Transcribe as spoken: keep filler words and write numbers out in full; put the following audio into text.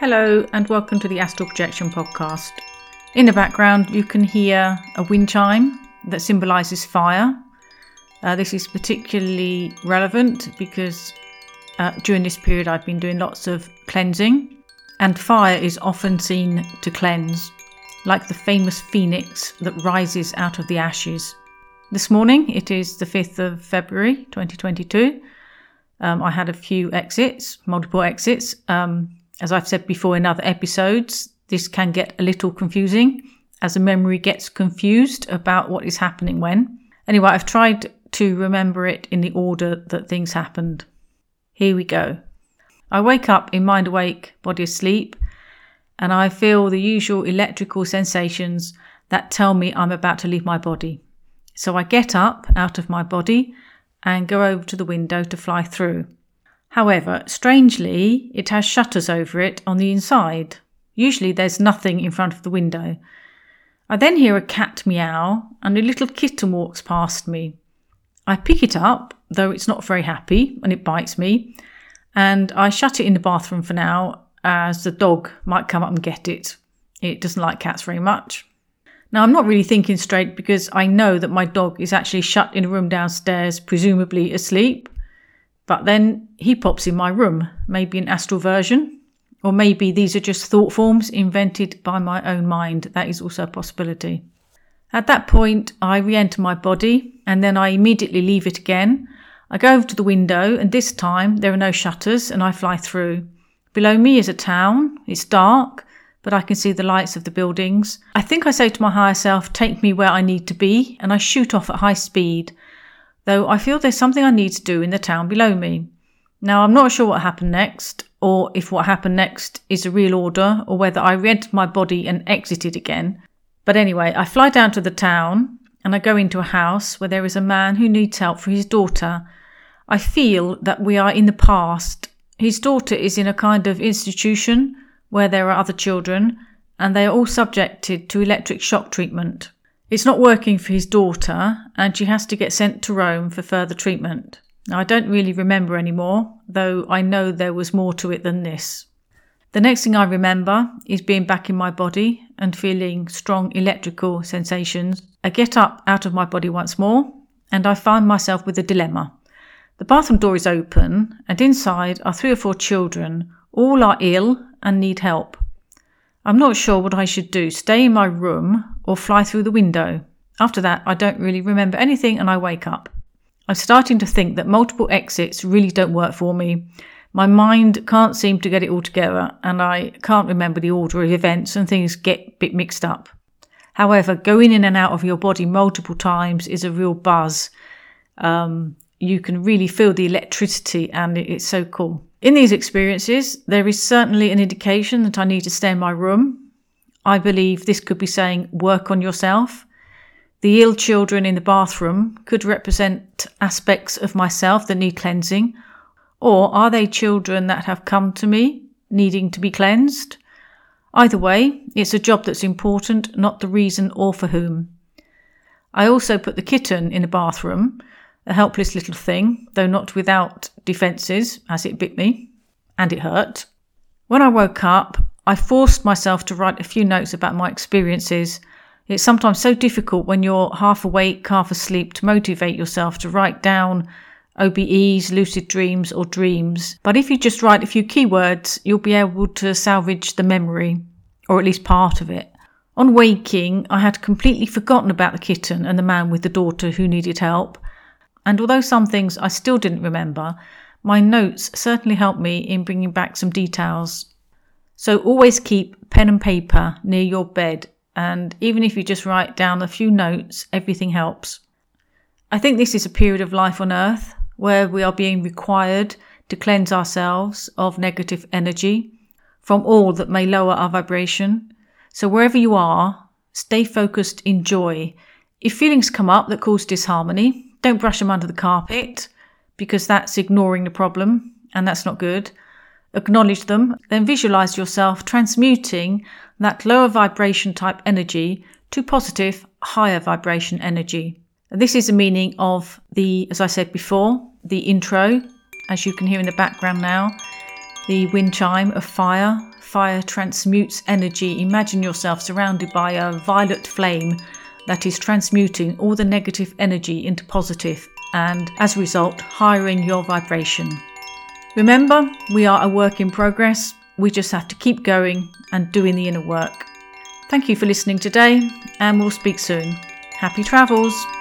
Hello and welcome to the Astral Projection Podcast. In the background you can hear a wind chime that symbolises fire. Uh, this is particularly relevant because uh, during this period I've been doing lots of cleansing, and fire is often seen to cleanse, like the famous phoenix that rises out of the ashes. This morning it is the fifth of February twenty twenty-two. Um, I had a few exits, multiple exits. Um, As I've said before in other episodes, this can get a little confusing as the memory gets confused about what is happening when. Anyway, I've tried to remember it in the order that things happened. Here we go. I wake up in mind awake, body asleep, and I feel the usual electrical sensations that tell me I'm about to leave my body. So I get up out of my body and go over to the window to fly through. However, strangely, it has shutters over it on the inside. Usually there's nothing in front of the window. I then hear a cat meow and a little kitten walks past me. I pick it up, though it's not very happy, and it bites me. And I shut it in the bathroom for now, as the dog might come up and get it. It doesn't like cats very much. Now, I'm not really thinking straight because I know that my dog is actually shut in a room downstairs, presumably asleep. But then he pops in my room, maybe an astral version, or maybe these are just thought forms invented by my own mind. That is also a possibility. At that point, I re-enter my body and then I immediately leave it again. I go over to the window and this time there are no shutters and I fly through. Below me is a town. It's dark, but I can see the lights of the buildings. I think I say to my higher self, take me where I need to be, and I shoot off at high speed. Though I feel there's something I need to do in the town below me. Now, I'm not sure what happened next, or if what happened next is a real order, or whether I re-entered my body and exited again. But anyway, I fly down to the town, and I go into a house where there is a man who needs help for his daughter. I feel that we are in the past. His daughter is in a kind of institution where there are other children, and they are all subjected to electric shock treatment. It's not working for his daughter and she has to get sent to Rome for further treatment. Now, I don't really remember anymore, though I know there was more to it than this. The next thing I remember is being back in my body and feeling strong electrical sensations. I get up out of my body once more and I find myself with a dilemma. The bathroom door is open and inside are three or four children. All are ill and need help. I'm not sure what I should do, stay in my room or fly through the window. After that, I don't really remember anything and I wake up. I'm starting to think that multiple exits really don't work for me. My mind can't seem to get it all together and I can't remember the order of events and things get a bit mixed up. However, going in and out of your body multiple times is a real buzz. Um, you can really feel the electricity and it's so cool. In these experiences, there is certainly an indication that I need to stay in my room. I believe this could be saying, work on yourself. The ill children in the bathroom could represent aspects of myself that need cleansing. Or are they children that have come to me needing to be cleansed? Either way, it's a job that's important, not the reason or for whom. I also put the kitten in the bathroom, a helpless little thing, though not without defences, as it bit me, and it hurt. When I woke up, I forced myself to write a few notes about my experiences. It's sometimes so difficult when you're half awake, half asleep, to motivate yourself to write down O B Es, lucid dreams, or dreams. But if you just write a few keywords, you'll be able to salvage the memory, or at least part of it. On waking, I had completely forgotten about the kitten and the man with the daughter who needed help. And although some things I still didn't remember, my notes certainly helped me in bringing back some details. So always keep pen and paper near your bed, and even if you just write down a few notes, everything helps. I think this is a period of life on Earth where we are being required to cleanse ourselves of negative energy from all that may lower our vibration. So wherever you are, stay focused in joy. If feelings come up that cause disharmony, don't brush them under the carpet because that's ignoring the problem and that's not good. Acknowledge them, then visualise yourself transmuting that lower vibration type energy to positive, higher vibration energy. This is the meaning of the, as I said before, the intro, as you can hear in the background now, the wind chime of fire, fire transmutes energy. Imagine yourself surrounded by a violet flame that is transmuting all the negative energy into positive, and as a result, highering your vibration. Remember, we are a work in progress. We just have to keep going and doing the inner work. Thank you for listening today, and we'll speak soon. Happy travels!